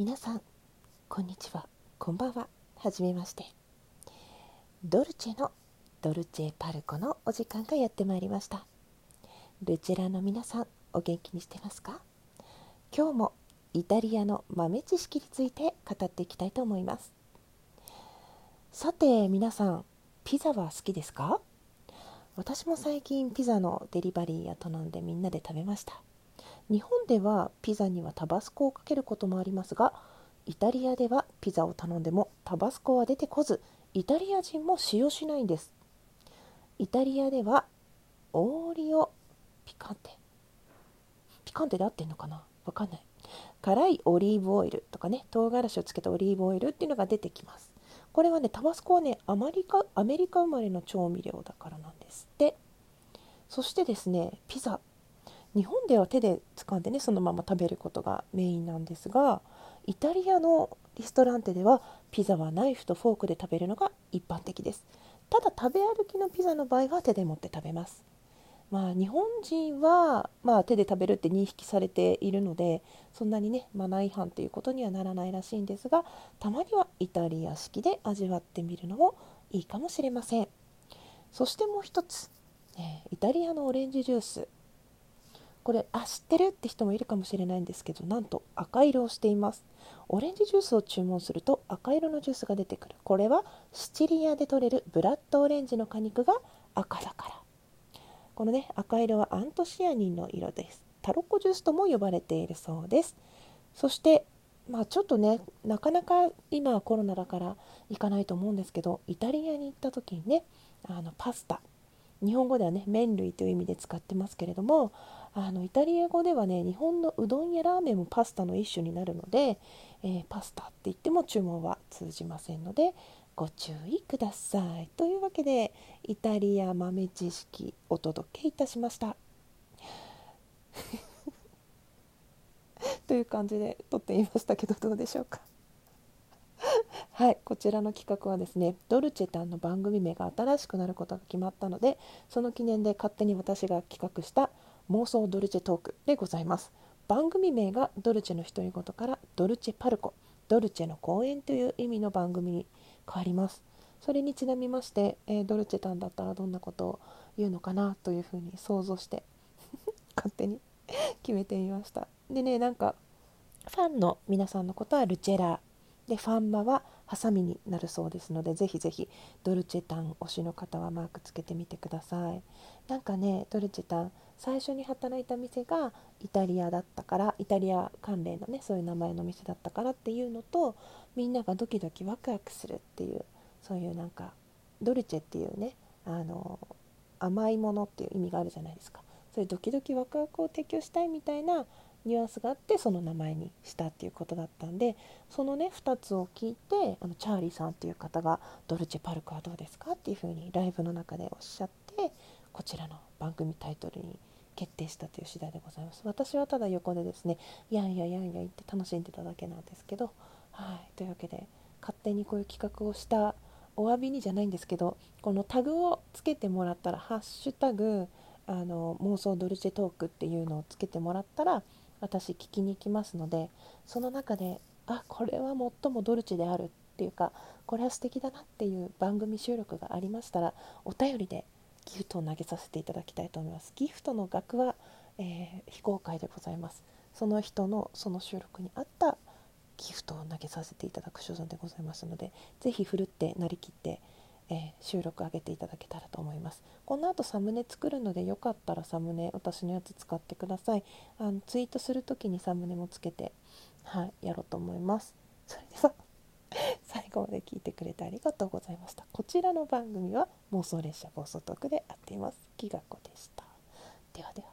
皆さんこんにちは、こんばんは、はじめまして。ドルチェのドルチェパルコのお時間がやってまいりました。ルチェラの皆さん、お元気にしてますか？今日もイタリアの豆知識について語っていきたいと思います。さて皆さん、ピザは好きですか？私も最近ピザのデリバリーや頼んでみんなで食べました。日本ではピザにはタバスコをかけることもありますが、イタリアではピザを頼んでもタバスコは出てこず、イタリア人も使用しないんです。イタリアではオーリオピカンテ、ピカンテで合ってんのかな、わかんない、辛いオリーブオイルとかね、唐辛子をつけたオリーブオイルっていうのが出てきます。これはね、タバスコはね、アメリカ生まれの調味料だからなんですって。そしてですね、ピザ、日本では手で掴んでね、そのまま食べることがメインなんですが、イタリアのリストランテではピザはナイフとフォークで食べるのが一般的です。ただ食べ歩きのピザの場合は手で持って食べます。日本人は、手で食べるって認識されているので、そんなにね、マナー違反ということにはならないらしいんですが、たまにはイタリア式で味わってみるのもいいかもしれません。そしてもう一つ、イタリアのオレンジジュース、これ知ってるって人もいるかもしれないんですけど、なんと赤色をしています。オレンジジュースを注文すると赤色のジュースが出てくる。これはシチリアで採れるブラッドオレンジの果肉が赤だから。このね、赤色はアントシアニンの色です。タロッコジュースとも呼ばれているそうです。そして、ちょっとね、なかなか今コロナだから行かないと思うんですけど、イタリアに行った時にね、パスタ、日本語ではね、麺類という意味で使ってますけれども、イタリア語ではね、日本のうどんやラーメンもパスタの一種になるので、パスタって言っても注文は通じませんので、ご注意ください。というわけで、イタリア豆知識お届けいたしましたという感じで撮っていましたけど、どうでしょうかはい、こちらの企画はですね、ドルチェタンの番組名が新しくなることが決まったので、その記念で勝手に私が企画した妄想ドルチェトークでございます。番組名がドルチェの独り言からドルチェパルコ、ドルチェの公園という意味の番組に変わります。それにちなみまして、ドルチェタンだったらどんなことを言うのかなというふうに想像して勝手に決めてみました。でね、なんかファンの皆さんのことはルチェラで、ファンマはハサミになるそうですので、ぜひぜひドルチェタン推しの方はマークつけてみてください。なんかね、ドルチェタン最初に働いた店がイタリアだったから、イタリア関連のね、そういう名前の店だったからっていうのと、みんながドキドキワクワクするっていう、そういうなんかドルチェっていうね、甘いものっていう意味があるじゃないですか。そういうドキドキワクワクを提供したいみたいなニュアンスがあって、その名前にしたっていうことだったんで、そのね2つを聞いて、チャーリーさんっていう方がドルチェパルコはどうですかっていうふうにライブの中でおっしゃって、こちらの番組タイトルに決定したという次第でございます。私はただ横でですね、やんややんや言って楽しんでただけなんですけど、はい、というわけで勝手にこういう企画をしたお詫びにじゃないんですけど、このタグをつけてもらったら、ハッシュタグ妄想ドルチェトークっていうのをつけてもらったら、私聞きに行きますので、その中でこれは最もドルチェであるっていうか、これは素敵だなっていう番組収録がありましたら、お便りでギフトを投げさせていただきたいと思います。ギフトの額は、非公開でございます。その人のその収録に合ったギフトを投げさせていただく所存でございますので、ぜひふるってなりきって、収録上げていただけたらと思います。この後サムネ作るので、よかったらサムネ私のやつ使ってください。ツイートするときにサムネもつけて、はい、やろうと思います。それでは最後まで聞いてくれてありがとうございました。こちらの番組は妄想列車暴走トークであっています。きがこでした。ではでは。